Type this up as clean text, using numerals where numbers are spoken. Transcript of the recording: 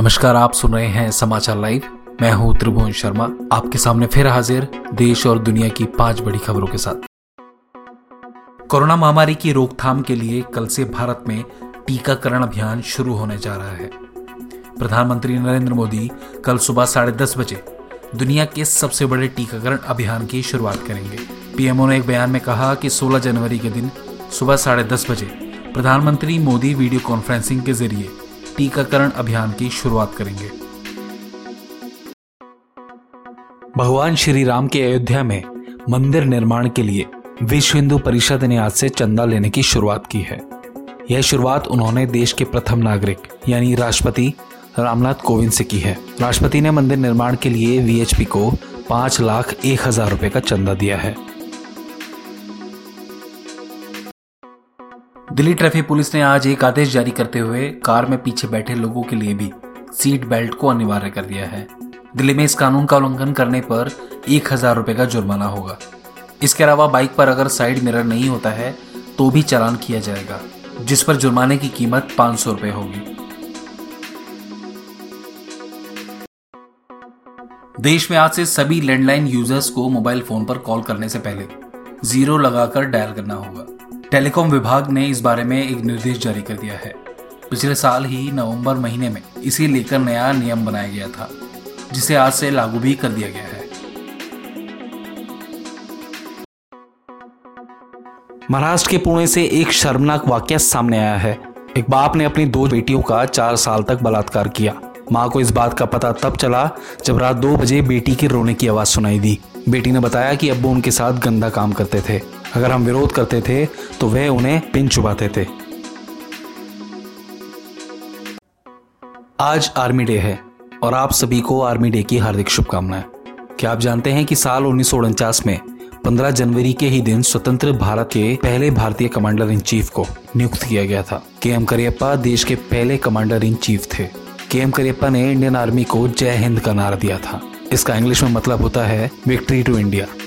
नमस्कार, आप सुन रहे हैं समाचार लाइव। मैं हूं त्रिभुवन शर्मा, आपके सामने फिर हाजिर देश और दुनिया की 5 बड़ी खबरों के साथ। कोरोना महामारी की रोकथाम के लिए कल से भारत में टीकाकरण अभियान शुरू होने जा रहा है। प्रधानमंत्री नरेंद्र मोदी कल सुबह 10:30 बजे दुनिया के सबसे बड़े टीकाकरण अभियान की शुरुआत करेंगे। पीएमओ ने एक बयान में कहा कि 16 जनवरी के दिन सुबह 10:30 बजे प्रधानमंत्री मोदी वीडियो कॉन्फ्रेंसिंग के जरिए टीकाकरण अभियान की शुरुआत करेंगे। भगवान श्री राम के अयोध्या में मंदिर निर्माण के लिए विश्व हिंदू परिषद ने आज से चंदा लेने की शुरुआत की है। यह शुरुआत उन्होंने देश के प्रथम नागरिक यानी राष्ट्रपति रामनाथ कोविंद से की है। राष्ट्रपति ने मंदिर निर्माण के लिए वीएचपी को 5,01,000 रुपए का चंदा दिया है। दिल्ली ट्रैफिक पुलिस ने आज एक आदेश जारी करते हुए कार में पीछे बैठे लोगों के लिए भी सीट बेल्ट को अनिवार्य कर दिया है। दिल्ली में इस कानून का उल्लंघन करने पर 1,000 रुपए का जुर्माना होगा। इसके अलावा बाइक पर अगर साइड मिरर नहीं होता है तो भी चालान किया जाएगा, जिस पर जुर्माने की कीमत 500 रुपए होगी। देश में आज से सभी लैंडलाइन यूजर्स को मोबाइल फोन पर कॉल करने से पहले 0 लगाकर डायल करना होगा। टेलीकॉम विभाग ने इस बारे में एक निर्देश जारी कर दिया है। पिछले साल ही नवंबर महीने में इसे लेकर नया नियम बनाया गया था, जिसे आज से लागू भी कर दिया गया है। महाराष्ट्र के पुणे से एक शर्मनाक वाकया सामने आया है। एक बाप ने अपनी 2 बेटियों का 4 साल तक बलात्कार किया। मां को इस बात का पता तब चला जब रात 2 बजे बेटी के रोने की आवाज सुनाई दी। बेटी ने बताया कि अब्बू उनके साथ गंदा काम करते थे। अगर हम विरोध करते थे तो वह उन्हें पिन चुबाते थे। आज आर्मी डे है और आप सभी को आर्मी डे की हार्दिक शुभकामनाएं। क्या आप जानते हैं कि साल 1949 में 15 जनवरी के ही दिन स्वतंत्र भारत के पहले भारतीय कमांडर इन चीफ को नियुक्त किया गया था। के एम करियप्पा देश के पहले कमांडर इन चीफ थे। के एम करियप्पा ने इंडियन आर्मी को जय हिंद का नारा दिया था। इसका इंग्लिश में मतलब होता है विक्ट्री टू इंडिया।